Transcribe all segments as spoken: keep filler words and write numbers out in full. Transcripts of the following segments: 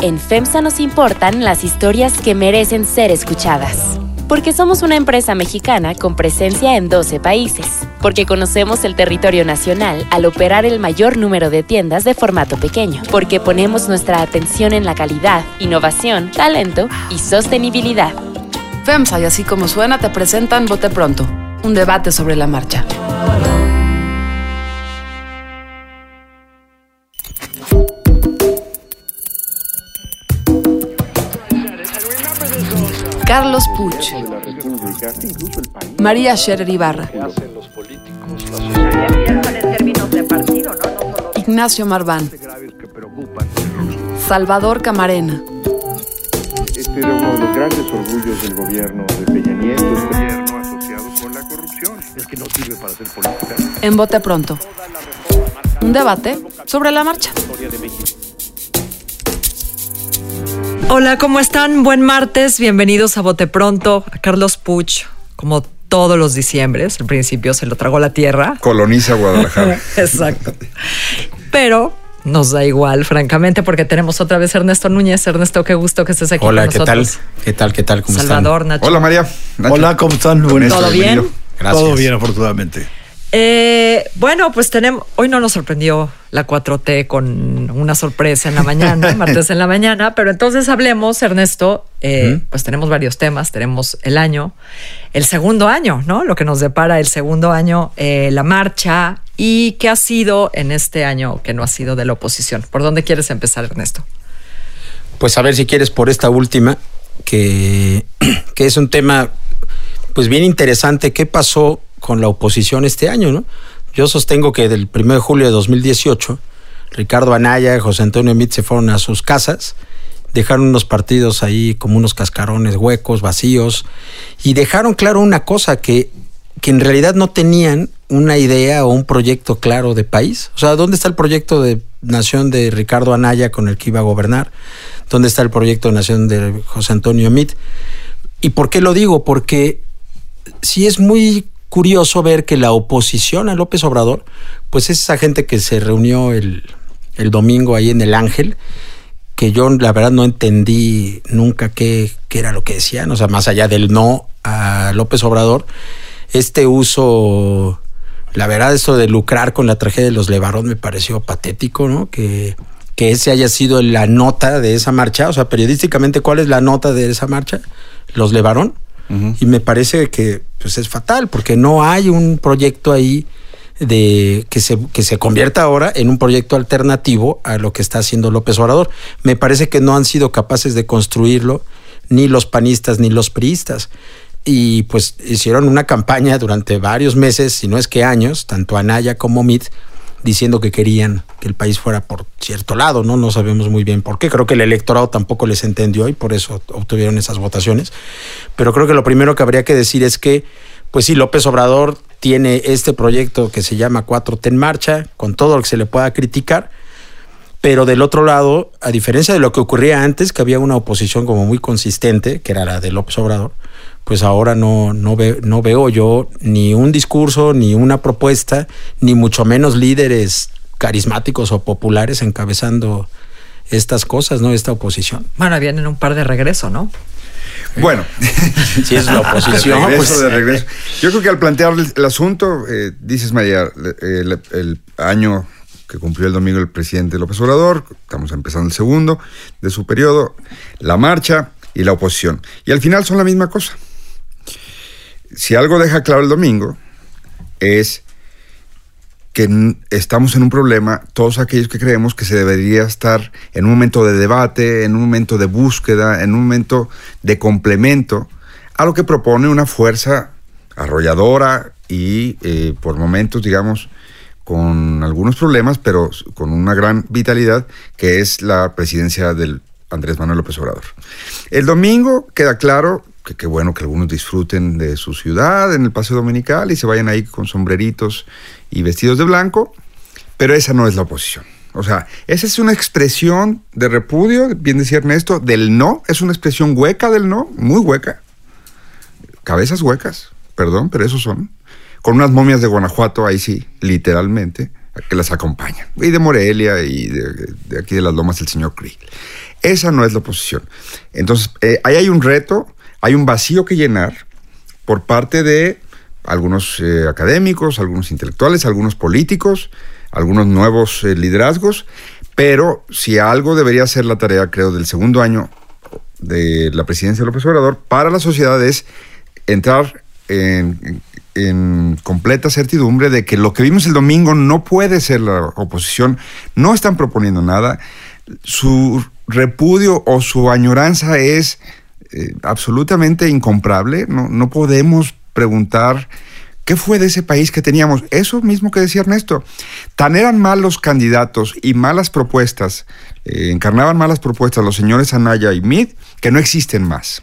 En FEMSA nos importan las historias que merecen ser escuchadas. Porque somos una empresa mexicana con presencia en doce países. Porque conocemos el territorio nacional al operar el mayor número de tiendas de formato pequeño. Porque ponemos nuestra atención en la calidad, innovación, talento y sostenibilidad. FEMSA y Así Como Suena te presentan Bote Pronto, un debate sobre la marcha. Carlos Puch, María Scherer Ibarra, Ignacio Marván, Salvador Camarena. Este era uno de los grandes orgullos del gobierno de Peña Nieto, el gobierno asociado con la corrupción, el que no sirve para hacer política. En Bote Pronto, un debate sobre la marcha. Hola, ¿cómo están? Buen martes, bienvenidos a Bote Pronto. A Carlos Puch, como todos los diciembres, al principio se lo tragó la tierra. Coloniza Guadalajara. Exacto. Pero nos da igual, francamente, porque tenemos otra vez a Ernesto Núñez. Ernesto, qué gusto que estés aquí Hola, con nosotros. Hola, ¿qué tal? ¿Qué tal? ¿Qué tal? ¿Cómo Salvador, están? Salvador, Nacho. Hola, María. Nacho. Hola, ¿cómo están? ¿Todo Ernesto, bien? Bienvenido. Gracias. Todo bien, afortunadamente. Eh, bueno, pues tenemos. Hoy no nos sorprendió la cuatro T con una sorpresa en la mañana, martes en la mañana, pero entonces hablemos, Ernesto. Eh, ¿Mm? Pues tenemos varios temas. Tenemos el año, el segundo año, ¿no? Lo que nos depara el segundo año, eh, la marcha y qué ha sido en este año que no ha sido de la oposición. ¿Por dónde quieres empezar, Ernesto? Pues a ver si quieres por esta última, que, que es un tema, pues bien interesante. ¿Qué pasó con la oposición este año, ¿no? Yo sostengo que del primero de julio de dos mil dieciocho, Ricardo Anaya y José Antonio Meade se fueron a sus casas, dejaron unos partidos ahí como unos cascarones huecos, vacíos, y dejaron claro una cosa, que, que en realidad no tenían una idea o un proyecto claro de país. O sea, ¿dónde está el proyecto de nación de Ricardo Anaya con el que iba a gobernar? ¿Dónde está el proyecto de nación de José Antonio Meade? ¿Y por qué lo digo? Porque sí es muy curioso ver que la oposición a López Obrador, pues es esa gente que se reunió el, el domingo ahí en El Ángel, que yo la verdad no entendí nunca qué, qué era lo que decían, o sea, más allá del no a López Obrador, este uso, la verdad, esto de lucrar con la tragedia de los LeBarón me pareció patético, ¿no? Que, que ese haya sido la nota de esa marcha, o sea, periodísticamente, ¿cuál es la nota de esa marcha? Los LeBarón. Uh-huh. Y me parece que pues, es fatal, porque no hay un proyecto ahí de que se, que se convierta ahora en un proyecto alternativo a lo que está haciendo López Obrador. Me parece que no han sido capaces de construirlo ni los panistas ni los priistas. Y pues hicieron una campaña durante varios meses, si no es que años, tanto Anaya como Meade, diciendo que querían que el país fuera por cierto lado, ¿no? No sabemos muy bien por qué. Creo que el electorado tampoco les entendió y por eso obtuvieron esas votaciones. Pero creo que lo primero que habría que decir es que, pues sí, López Obrador tiene este proyecto que se llama cuatro T en marcha, con todo lo que se le pueda criticar, pero del otro lado, a diferencia de lo que ocurría antes, que había una oposición como muy consistente, que era la de López Obrador, pues ahora no, no, ve, no veo yo ni un discurso, ni una propuesta, ni mucho menos líderes carismáticos o populares encabezando estas cosas, ¿no? Esta oposición. Bueno, vienen un par de regreso, ¿no? Bueno. Sí, es la oposición. De regreso, de regreso. Yo creo que al plantear el asunto, eh, dices, María, el, el año que cumplió el domingo el presidente López Obrador, estamos empezando el segundo de su periodo, la marcha y la oposición. Y al final son la misma cosa. Si algo deja claro el domingo es que estamos en un problema, todos aquellos que creemos que se debería estar en un momento de debate, en un momento de búsqueda, en un momento de complemento a lo que propone una fuerza arrolladora y eh, por momentos, digamos, con algunos problemas, pero con una gran vitalidad, que es la presidencia del Andrés Manuel López Obrador. El domingo queda claro que qué bueno que algunos disfruten de su ciudad en el Paseo Dominical y se vayan ahí con sombreritos y vestidos de blanco, pero esa no es la oposición. O sea, esa es una expresión de repudio, bien decía Ernesto, del no, es una expresión hueca del no, muy hueca. Cabezas huecas, perdón, pero esos son. Con unas momias de Guanajuato, ahí sí, literalmente, a que las acompañan. Y de Morelia y de, de aquí de las Lomas el señor Krill. Esa no es la oposición. Entonces, eh, ahí hay un reto, hay un vacío que llenar por parte de algunos eh, académicos, algunos intelectuales, algunos políticos, algunos nuevos eh, liderazgos, pero si algo debería ser la tarea, creo, del segundo año de la presidencia de López Obrador para la sociedad es entrar en, en completa certidumbre de que lo que vimos el domingo no puede ser la oposición, no están proponiendo nada, su repudio o su añoranza es eh, absolutamente incomparable, no, no podemos preguntar qué fue de ese país que teníamos. Eso mismo que decía Ernesto, tan eran malos candidatos y malas propuestas, eh, encarnaban malas propuestas los señores Anaya y Meade, que no existen más.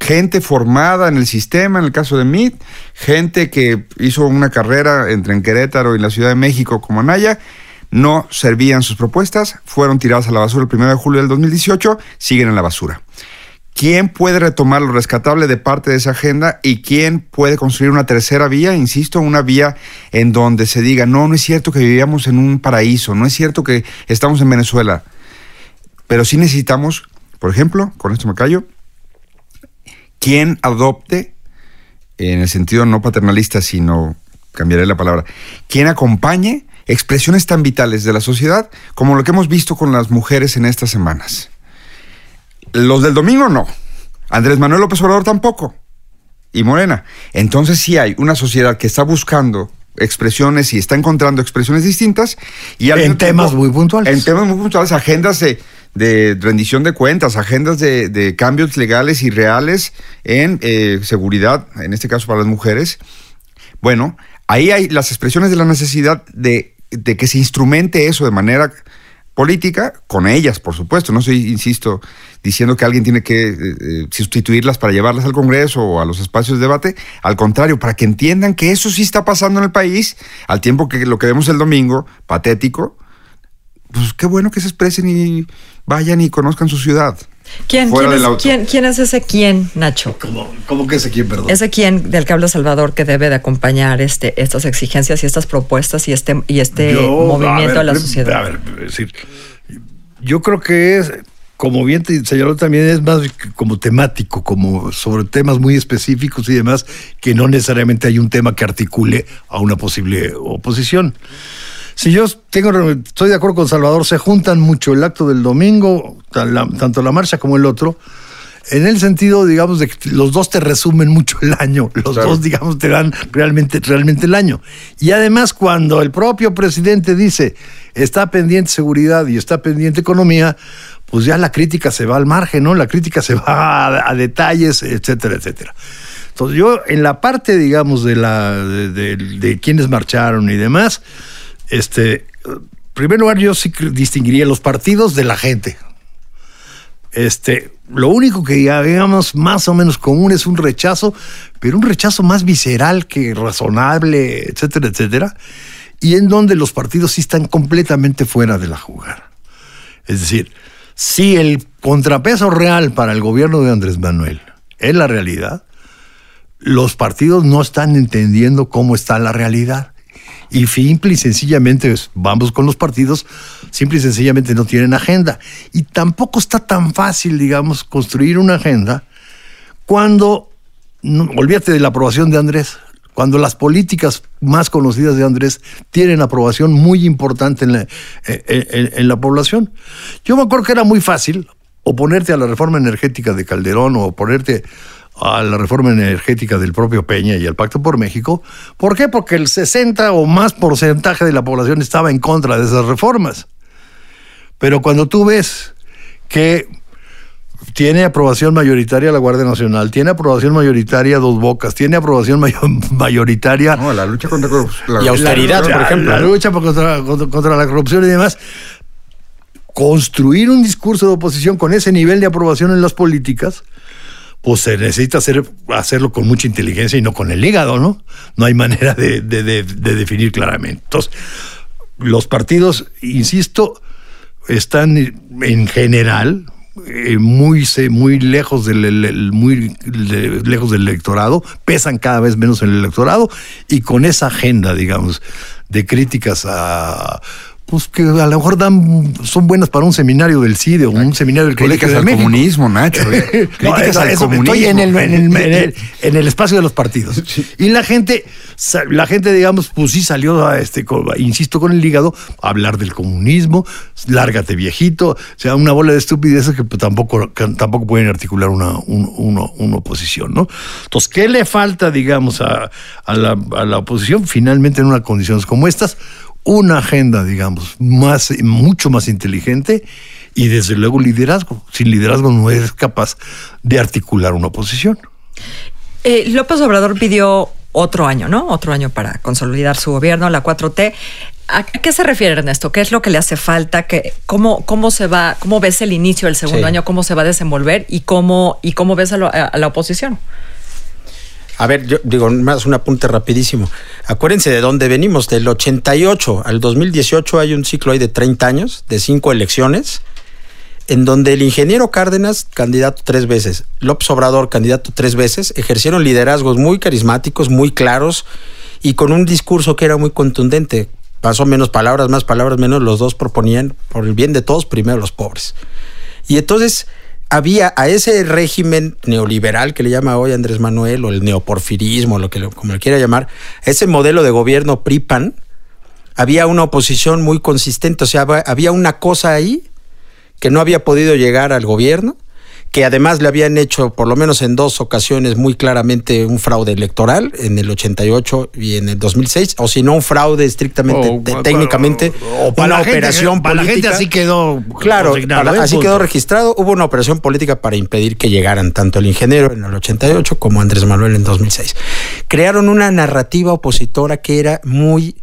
Gente formada en el sistema, en el caso de Meade, gente que hizo una carrera entre en Querétaro y la Ciudad de México como Anaya, no servían sus propuestas, fueron tiradas a la basura el primero de julio del dos mil dieciocho, siguen en la basura. ¿Quién puede retomar lo rescatable de parte de esa agenda y quién puede construir una tercera vía? Insisto, una vía en donde se diga, no, no es cierto que vivíamos en un paraíso, no es cierto que estamos en Venezuela, pero sí necesitamos, por ejemplo, con esto me callo, quien adopte, en el sentido no paternalista, sino, cambiaré la palabra, quien acompañe expresiones tan vitales de la sociedad como lo que hemos visto con las mujeres en estas semanas. Los del domingo no, Andrés Manuel López Obrador tampoco, y Morena. Entonces sí hay una sociedad que está buscando expresiones y está encontrando expresiones distintas. Y en temas tiempo, muy puntuales. En temas muy puntuales, agendas de, de rendición de cuentas, agendas de, de cambios legales y reales en eh, seguridad, en este caso para las mujeres. Bueno, ahí hay las expresiones de la necesidad de, de que se instrumente eso de manera política, con ellas, por supuesto. No estoy, insisto, diciendo que alguien tiene que eh, sustituirlas para llevarlas al Congreso o a los espacios de debate. Al contrario, para que entiendan que eso sí está pasando en el país, al tiempo que lo que vemos el domingo, patético, pues qué bueno que se expresen y vayan y conozcan su ciudad. ¿Quién, quién, es, ¿quién, quién es ese quién, Nacho? ¿Cómo, cómo que ese quién, perdón? Ese quién del que habla Salvador que debe de acompañar este, estas exigencias y estas propuestas y este, y este yo, movimiento a ver, de la sociedad. A ver, es decir, yo creo que es, como bien te señaló también, es más como temático, como sobre temas muy específicos y demás, que no necesariamente hay un tema que articule a una posible oposición. Si yo tengo, estoy de acuerdo con Salvador, se juntan mucho el acto del domingo, tanto la marcha como el otro, en el sentido, digamos, de que los dos te resumen mucho el año, los claro. dos, digamos, te dan realmente, realmente el año. Y además, cuando el propio presidente dice, está pendiente seguridad y está pendiente economía, pues ya la crítica se va al margen, ¿no? La crítica se va a, a detalles, etcétera, etcétera. Entonces yo, en la parte, digamos, de, la, de, de, de quienes marcharon y demás, Este, en primer lugar, yo sí distinguiría los partidos de la gente. Este, lo único que digamos más o menos común es un rechazo, pero un rechazo más visceral que razonable, etcétera, etcétera, y en donde los partidos sí están completamente fuera de la jugada. Es decir, si el contrapeso real para el gobierno de Andrés Manuel es la realidad, los partidos no están entendiendo cómo está la realidad. Y simple y sencillamente, vamos con los partidos, simple y sencillamente no tienen agenda. Y tampoco está tan fácil, digamos, construir una agenda cuando, no, olvídate de la aprobación de Andrés, cuando las políticas más conocidas de Andrés tienen aprobación muy importante en la, en, en la población. Yo me acuerdo que era muy fácil oponerte a la reforma energética de Calderón o oponerte a la reforma energética del propio Peña y al Pacto por México. ¿Por qué? Porque el sesenta o más porcentaje de la población estaba en contra de esas reformas. Pero cuando tú ves que tiene aprobación mayoritaria la Guardia Nacional, tiene aprobación mayoritaria Dos Bocas, tiene aprobación mayoritaria... No, la lucha contra la, y austeridad, la, por ejemplo. La lucha contra, contra, contra la corrupción y demás. Construir un discurso de oposición con ese nivel de aprobación en las políticas, pues se necesita hacer, hacerlo con mucha inteligencia y no con el hígado, ¿no? No hay manera de, de, de, de definir claramente. Entonces, los partidos, insisto, están en general eh, muy, muy lejos del, el, el, muy le, lejos del electorado, pesan cada vez menos en el electorado, y con esa agenda, digamos, de críticas a... pues que a lo mejor dan, son buenas para un seminario del CIDE o un seminario del Colegio de México. Críticas al comunismo, Nacho. Eh. Críticas no, eso, al eso, comunismo. Estoy en el, en, el, en, el, en el espacio de los partidos. Sí. Y la gente, la gente, digamos, pues sí salió, a este, insisto, con el hígado, a hablar del comunismo, lárgate viejito, o sea, una bola de estupideces que tampoco, que tampoco pueden articular una, un, uno, una oposición, ¿no? Entonces, ¿qué le falta, digamos, a, a, la, a la oposición? Finalmente, en unas condiciones como estas, una agenda, digamos, más, mucho más inteligente y desde luego liderazgo. Sin liderazgo no es capaz de articular una oposición. Eh, López Obrador pidió otro año, ¿no? Otro año para consolidar su gobierno, la cuatro T. ¿A qué se refiere, Ernesto? ¿Qué es lo que le hace falta? ¿Qué, cómo, cómo se va, cómo ves el inicio del segundo sí. año? ¿Cómo se va a desenvolver? ¿Y cómo, y cómo ves a, lo, a la oposición? A ver, yo digo, más un apunte rapidísimo. Acuérdense de dónde venimos. Del ochenta y ocho al dos mil dieciocho hay un ciclo ahí de treinta años, de cinco elecciones, en donde el ingeniero Cárdenas, candidato tres veces, López Obrador, candidato tres veces, ejercieron liderazgos muy carismáticos, muy claros, y con un discurso que era muy contundente. Pasó menos palabras, más palabras, menos. Los dos proponían, por el bien de todos, primero los pobres. Y entonces... había a ese régimen neoliberal que le llama hoy Andrés Manuel, o el neoporfirismo, lo que lo, como lo quiera llamar, ese modelo de gobierno PRI-PAN, había una oposición muy consistente. O sea, había una cosa ahí que no había podido llegar al gobierno, que además le habían hecho, por lo menos en dos ocasiones, muy claramente un fraude electoral, en el ochenta y ocho y en el dos mil seis, o si no un fraude estrictamente, o, de, o, técnicamente, o, o para una operación política. Para la gente así quedó. Claro, para, así quedó registrado. Hubo una operación política para impedir que llegaran tanto el ingeniero en el ochenta y ocho como Andrés Manuel en dos mil seis. Crearon una narrativa opositora que era muy,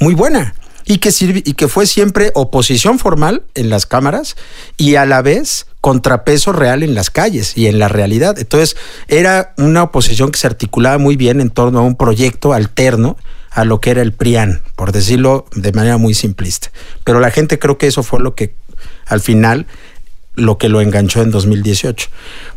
muy buena. Y que, sirvi- y que fue siempre oposición formal en las cámaras y a la vez contrapeso real en las calles y en la realidad. Entonces era una oposición que se articulaba muy bien en torno a un proyecto alterno a lo que era el PRIAN, por decirlo de manera muy simplista. Pero la gente, creo que eso fue lo que al final lo que lo enganchó en dos mil dieciocho.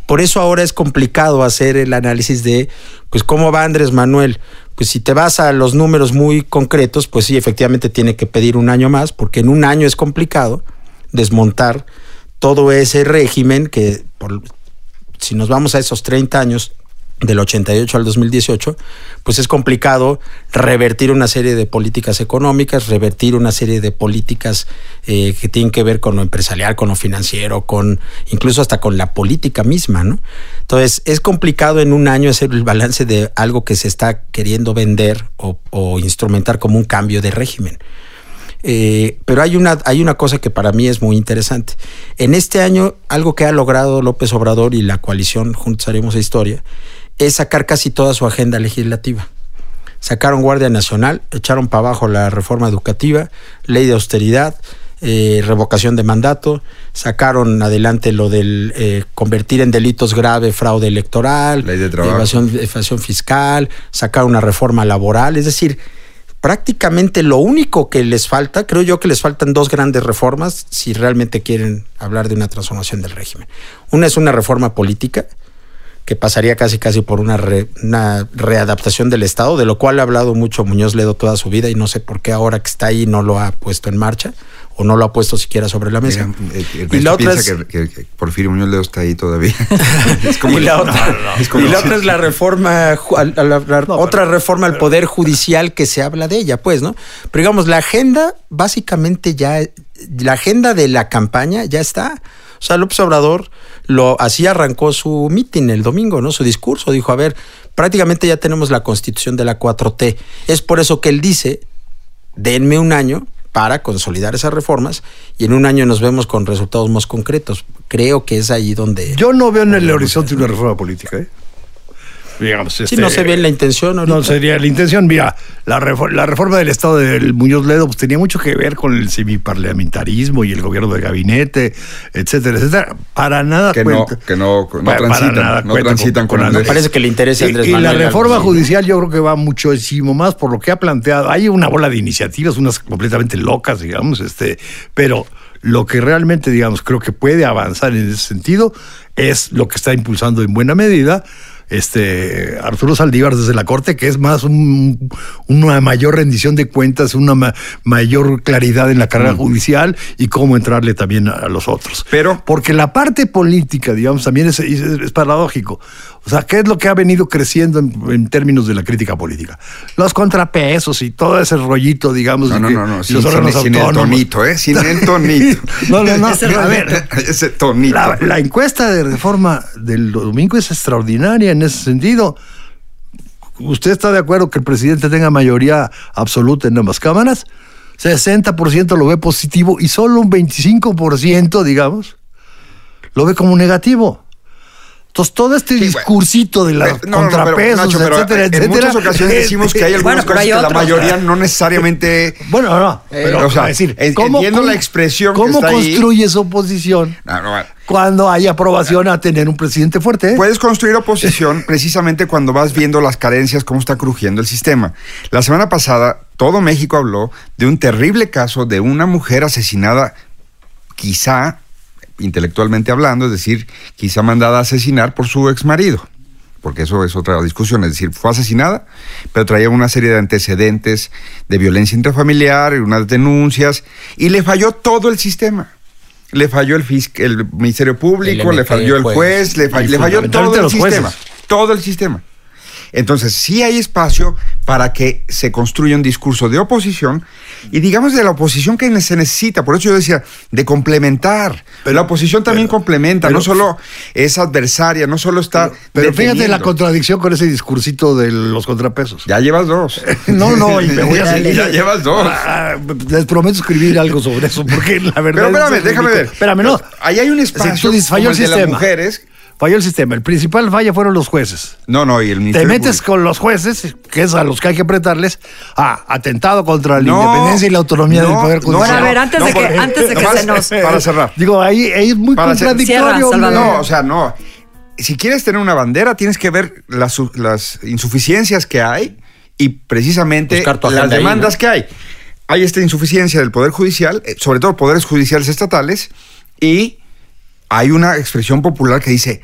Por eso ahora es complicado hacer el análisis de pues cómo va Andrés Manuel. Pues si te vas a los números muy concretos, pues sí, efectivamente tiene que pedir un año más, porque en un año es complicado desmontar todo ese régimen que, por, si nos vamos a esos treinta años, del ochenta y ocho al dos mil dieciocho, pues es complicado revertir una serie de políticas económicas, revertir una serie de políticas eh, que tienen que ver con lo empresarial, con lo financiero, con incluso hasta con la política misma, ¿no? Entonces, es complicado en un año hacer el balance de algo que se está queriendo vender o, o instrumentar como un cambio de régimen. Eh, pero hay una, hay una cosa que para mí es muy interesante. En este año, algo que ha logrado López Obrador y la coalición Juntos Haremos Historia es sacar casi toda su agenda legislativa. Sacaron Guardia Nacional, echaron para abajo la reforma educativa, ley de austeridad, eh, revocación de mandato, sacaron adelante lo del eh, convertir en delitos graves fraude electoral, ley de trabajo, evasión, evasión fiscal, sacaron una reforma laboral. Es decir, prácticamente lo único que les falta, creo yo que les faltan dos grandes reformas si realmente quieren hablar de una transformación del régimen. Una es una reforma política, que pasaría casi casi por una, re, una readaptación del Estado, de lo cual ha hablado mucho Muñoz Ledo toda su vida, y no sé por qué ahora que está ahí no lo ha puesto en marcha, o no lo ha puesto siquiera sobre la mesa. Eh, eh, y la otra es... que, que, que Porfirio Muñoz Ledo está ahí todavía. Es como y la, el... otra, no, no, no, es como y la otra es la reforma, a la, a la, la, no, otra pero, reforma al pero, Poder Judicial que se habla de ella, pues, ¿no? Pero digamos, la agenda básicamente ya, la agenda de la campaña ya está. O sea, López Obrador lo, así arrancó su mitin el domingo, ¿no? Su discurso. Dijo, a ver, prácticamente ya tenemos la constitución de la cuatro T. Es por eso que él dice, denme un año para consolidar esas reformas y en un año nos vemos con resultados más concretos. Creo que es ahí donde... Yo no veo en el horizonte una reforma política, ¿eh? Digamos, sí, este, no se ve la intención ahorita. No sería la intención. Mira, la, refor- la reforma del Estado de Muñoz Ledo pues, tenía mucho que ver con el semiparlamentarismo y el gobierno de gabinete, etcétera, etcétera. Para nada que cuenta. No, que no, no para, transitan, para nada no transitan con, con, con Andrés. No parece que le interese a Andrés y, Manuel. Y la reforma algo, judicial yo creo que va muchísimo más por lo que ha planteado. Hay una bola de iniciativas, unas completamente locas, digamos, este, pero Lo que realmente, digamos, creo que puede avanzar en ese sentido es lo que está impulsando en buena medida este Arturo Saldívar desde la Corte, que es más un, una mayor rendición de cuentas, una ma, mayor claridad en la carrera judicial y cómo entrarle también a, a los otros. Pero porque la parte política, digamos, también es, es, es paradójico. O sea, ¿qué es lo que ha venido creciendo en, en términos de la crítica política? Los contrapesos y todo ese rollito, digamos. No, no, no, no. Sin, sin, sin el tonito, ¿eh? Sin el tonito. No, no, no. A ver, ese tonito. La, la encuesta de Reforma del domingo es extraordinaria en ese sentido. ¿Usted está de acuerdo que el presidente tenga mayoría absoluta en ambas cámaras? sesenta por ciento lo ve positivo y solo un veinticinco por ciento, digamos, lo ve como negativo. Entonces, todo este sí, discursito bueno, de los no, contrapesos, no, no, pero, Nacho, etcétera, en etcétera. En muchas ocasiones decimos que hay algunos bueno, casos hay otros, que la mayoría no necesariamente. Bueno, no, pero eh, o sea, decir, ¿cómo, entiendo la expresión ¿cómo que está construyes ahí? Oposición? No, no, no. Cuando hay aprobación a tener un presidente fuerte. ¿eh? Puedes construir oposición precisamente cuando vas viendo las carencias, cómo está crujiendo el sistema. La semana pasada, todo México habló de un terrible caso de una mujer asesinada, quizá intelectualmente hablando, es decir, quizá mandada a asesinar por su ex marido, porque eso es otra discusión, es decir, fue asesinada, pero traía una serie de antecedentes de violencia intrafamiliar y unas denuncias, y le falló todo el sistema. Le falló el, fisc- el Ministerio Público, el le falló el juez, juez le, fall- le falló todo el sistema, todo el sistema. Entonces, sí hay espacio para que se construya un discurso de oposición y, digamos, de la oposición que se necesita. Por eso yo decía, de complementar. Pero la oposición también pero, complementa, pero, no solo es adversaria, no solo está... Pero, pero fíjate la contradicción con ese discursito de los contrapesos. Ya llevas dos. no, no, y me voy a seguir. Ya llevas dos. Ah, les prometo escribir algo sobre eso, porque la verdad... Pero espérame, es déjame ver. Espérame, no. Ahí hay un espacio si como el de las mujeres... Falló el sistema. El principal falla fueron los jueces. No, no, y el Ministerio Te metes Público. Con los jueces, que es a los que hay que apretarles, a atentado contra la no, independencia y la autonomía no, del Poder Judicial. No, bueno, a ver, antes no, de que, por, antes de que nomás, se nos... Para cerrar. Digo, ahí, ahí es muy para contradictorio. Cierra, no, o sea, no. Si quieres tener una bandera, tienes que ver las, las insuficiencias que hay y precisamente las demandas ahí, ¿no? que hay. Hay esta insuficiencia del Poder Judicial, sobre todo poderes judiciales estatales, y... Hay una expresión popular que dice,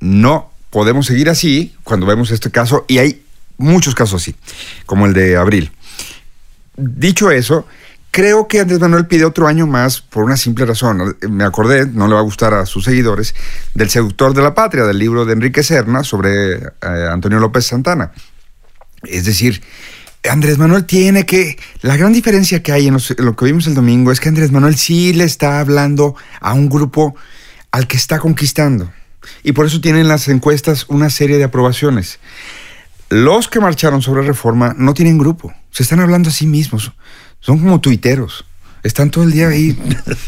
no podemos seguir así cuando vemos este caso, y hay muchos casos así, como el de Abril. Dicho eso, creo que Andrés Manuel pide otro año más por una simple razón. Me acordé, no le va a gustar a sus seguidores, del Seductor de la Patria, del libro de Enrique Serna sobre eh, Antonio López Santana. Es decir, Andrés Manuel tiene que... La gran diferencia que hay en, los, en lo que vimos el domingo es que Andrés Manuel sí le está hablando a un grupo... al que está conquistando. Y por eso tienen las encuestas una serie de aprobaciones. Los que marcharon sobre Reforma no tienen grupo. Se están hablando a sí mismos. Son como tuiteros. Están todo el día ahí,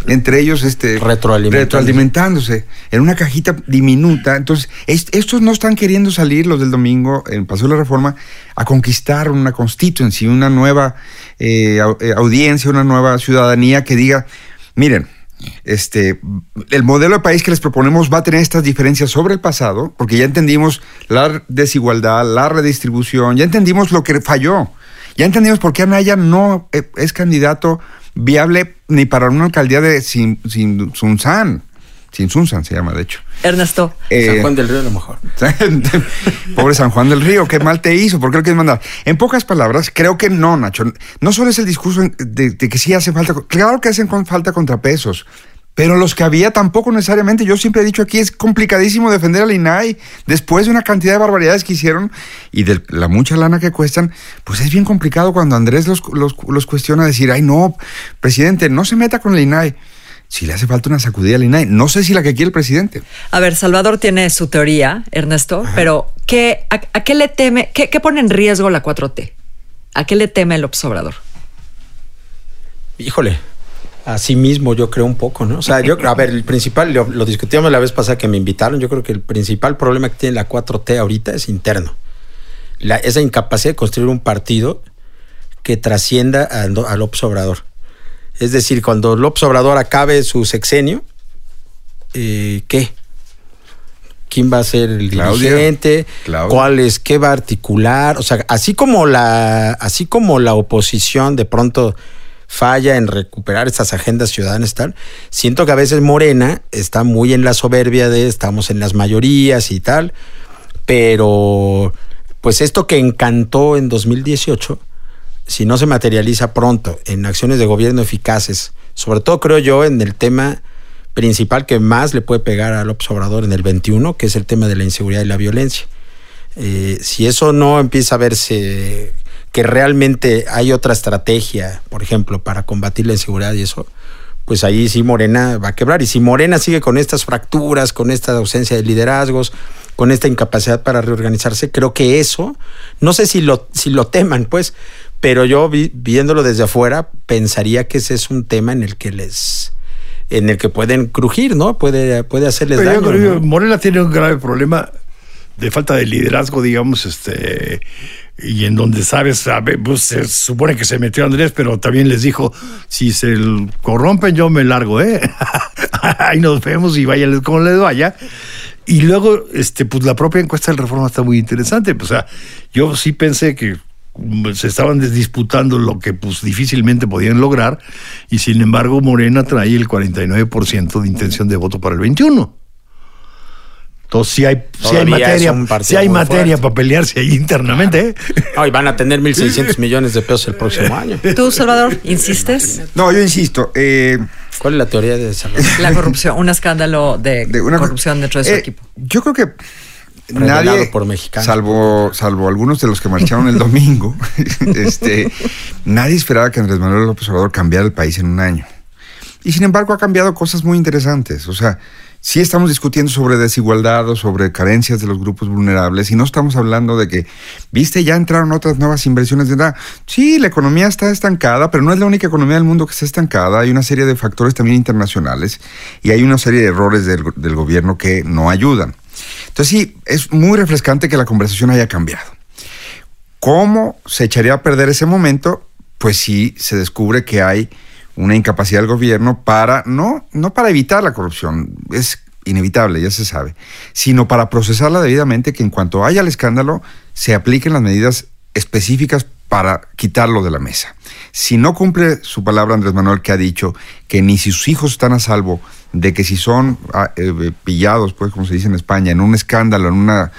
entre ellos este, retroalimentándose. retroalimentándose en una cajita diminuta. Entonces, est- estos no están queriendo salir, los del domingo, en Paseo de la Reforma, a conquistar una constituency, una nueva eh, audiencia, una nueva ciudadanía que diga, miren, Este, el modelo de país que les proponemos va a tener estas diferencias sobre el pasado, porque ya entendimos la desigualdad, la redistribución, ya entendimos lo que falló, ya entendimos por qué Anaya no es candidato viable ni para una alcaldía de Sin, Sin, Sunsan. Sin Sunsan se llama, de hecho. Ernesto. Eh, San Juan del Río, a lo mejor. Pobre San Juan del Río, qué mal te hizo, ¿por qué lo quieres mandar? En pocas palabras, creo que no, Nacho. No solo es el discurso de, de que sí hace falta... Claro que hacen falta contrapesos, pero los que había tampoco necesariamente. Yo siempre he dicho aquí, es complicadísimo defender al INAI después de una cantidad de barbaridades que hicieron y de la mucha lana que cuestan. Pues es bien complicado cuando Andrés los, los, los cuestiona, decir, ay, no, presidente, no se meta con el INAI. Si le hace falta una sacudida al INAI, no sé si la que quiere el presidente. A ver, Salvador tiene su teoría, Ernesto, Ajá. pero ¿qué, a, a qué le teme, qué, qué pone en riesgo la cuatro T? ¿A qué le teme el Obrador? Híjole, a sí mismo yo creo un poco, ¿no? O sea, yo a ver, el principal, lo, lo discutíamos la vez pasada que me invitaron, yo creo que el principal problema que tiene la cuatro T ahorita es interno. La, esa incapacidad de construir un partido que trascienda al, al Obrador. Es decir, cuando López Obrador acabe su sexenio, eh, ¿qué? ¿Quién va a ser el Claudia, dirigente? Claudia. ¿Cuál es? ¿Qué va a articular? O sea, así como la, así como la oposición de pronto falla en recuperar estas agendas ciudadanas y tal. Siento que a veces Morena está muy en la soberbia de estamos en las mayorías y tal, pero pues esto que encantó en dos mil dieciocho, si no se materializa pronto en acciones de gobierno eficaces, sobre todo creo yo en el tema principal que más le puede pegar a López Obrador en el veintiuno, que es el tema de la inseguridad y la violencia. Eh, si eso no empieza a verse que realmente hay otra estrategia, por ejemplo, para combatir la inseguridad y eso, pues ahí sí Morena va a quebrar. Y si Morena sigue con estas fracturas, con esta ausencia de liderazgos, con esta incapacidad para reorganizarse, creo que eso, no sé si lo, si lo teman, pues, pero yo vi, viéndolo desde afuera, pensaría que ese es un tema en el que les... en el que pueden crujir, ¿no? Puede, puede hacerles pero daño. Yo creo, ¿no? Morena tiene un grave problema de falta de liderazgo, digamos, este, y en donde sabes, sabe, pues, se supone que se metió Andrés, pero también les dijo, si se corrompen yo me largo, ¿eh? Ahí nos vemos y váyanles como les vaya. Y luego, este, pues la propia encuesta de Reforma está muy interesante. Pues, o sea, yo sí pensé que se estaban desdisputando lo que pues difícilmente podían lograr, y sin embargo Morena trae el cuarenta y nueve por ciento de intención de voto para el veintiuno. Entonces sí hay, sí hay materia, sí hay materia para pelearse ahí internamente, ¿eh? No, y van a tener mil seiscientos millones de pesos el próximo año. ¿Tú, Salvador, insistes? No, yo insisto. Eh, ¿Cuál es la teoría de Salvador? La corrupción, un escándalo de, de una corrupción dentro de su eh, equipo. Yo creo que nadie, por mexicanos, salvo, salvo algunos de los que marcharon el domingo, este, nadie esperaba que Andrés Manuel López Obrador cambiara el país en un año. Y sin embargo ha cambiado cosas muy interesantes. O sea, sí estamos discutiendo sobre desigualdad o sobre carencias de los grupos vulnerables, y no estamos hablando de que, viste, ya entraron otras nuevas inversiones de nada. Sí, la economía está estancada, pero no es la única economía del mundo que está estancada. Hay una serie de factores también internacionales y hay una serie de errores del, del gobierno que no ayudan. Entonces sí, es muy refrescante que la conversación haya cambiado. ¿Cómo se echaría a perder ese momento? Pues sí, se descubre que hay una incapacidad del gobierno para, no, no para evitar la corrupción, es inevitable, ya se sabe, sino para procesarla debidamente, que en cuanto haya el escándalo, se apliquen las medidas específicas para quitarlo de la mesa. Si no cumple su palabra Andrés Manuel, que ha dicho que ni sus hijos están a salvo de que si son eh, pillados, pues como se dice en España, en un escándalo, en una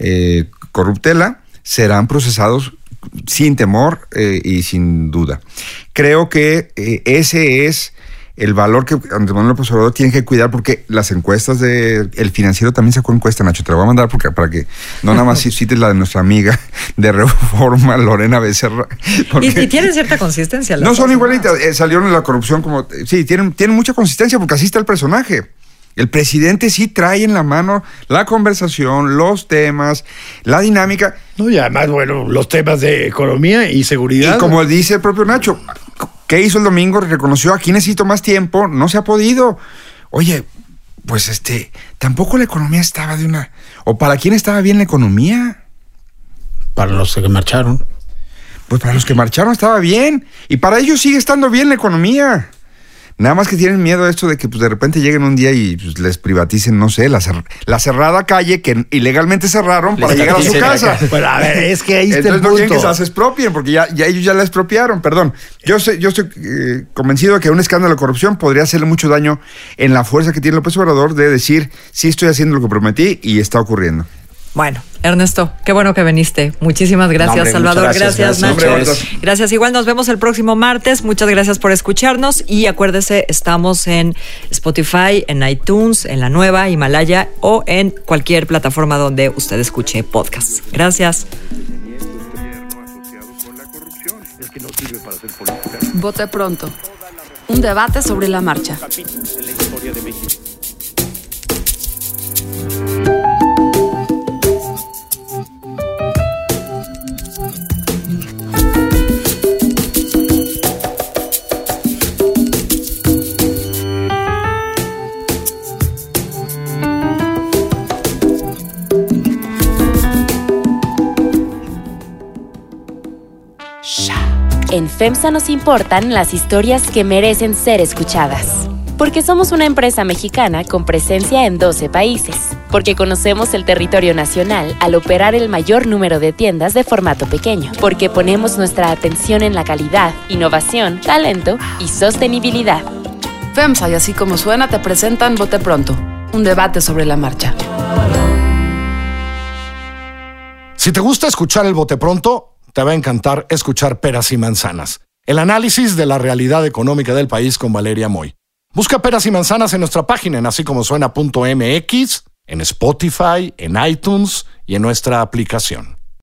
eh, corruptela, serán procesados sin temor eh, y sin duda. Creo que eh, ese es el valor que Andrés Manuel López Obrador tiene que cuidar, porque las encuestas de El Financiero también sacó encuesta, Nacho, te la voy a mandar porque, para que no nada más cites la de nuestra amiga de Reforma, Lorena Becerra. Y, y tienen cierta consistencia. No son igualitas, eh, salieron en la corrupción como... Sí, tienen, tienen mucha consistencia porque así está el personaje. El presidente sí trae en la mano la conversación, los temas, la dinámica. No, y además, bueno, los temas de economía y seguridad. Y como dice el propio Nacho, ¿qué hizo el domingo? Reconoció, aquí necesito más tiempo, no se ha podido. Oye, pues este, tampoco la economía estaba de una... ¿O para quién estaba bien la economía? Para los que marcharon. Pues para los que marcharon estaba bien. Y para ellos sigue estando bien la economía. Nada más que tienen miedo a esto de que pues, de repente lleguen un día y pues, les privaticen, no sé, la, cer- la cerrada calle que ilegalmente cerraron para les llegar a su casa. Ca- bueno, a ver, es que ahí está entonces el punto. No quieren que se las expropien, porque ya, ya ellos ya la expropiaron, perdón. Yo, sé, yo estoy eh, convencido de que un escándalo de corrupción podría hacerle mucho daño en la fuerza que tiene López Obrador de decir, sí estoy haciendo lo que prometí y está ocurriendo. Bueno, Ernesto, qué bueno que viniste. Muchísimas gracias, no, hombre, Salvador. Gracias, gracias, gracias Nacho. Hombre, gracias. Igual nos vemos el próximo martes. Muchas gracias por escucharnos. Y acuérdese, estamos en Spotify, en iTunes, en la nueva Himalaya o en cualquier plataforma donde usted escuche podcast. Gracias. Bote Pronto. Un debate sobre la marcha. En FEMSA nos importan las historias que merecen ser escuchadas, porque somos una empresa mexicana con presencia en doce países. porque conocemos el territorio nacional al operar el mayor número de tiendas de formato pequeño, porque ponemos nuestra atención en la calidad, innovación, talento y sostenibilidad. FEMSA y Así Como Suena te presentan Bote Pronto, un debate sobre la marcha. Si te gusta escuchar el Bote Pronto, te va a encantar escuchar Peras y Manzanas, el análisis de la realidad económica del país con Valeria Moy. Busca Peras y Manzanas en nuestra página en así como suena punto m x, en Spotify, en iTunes y en nuestra aplicación.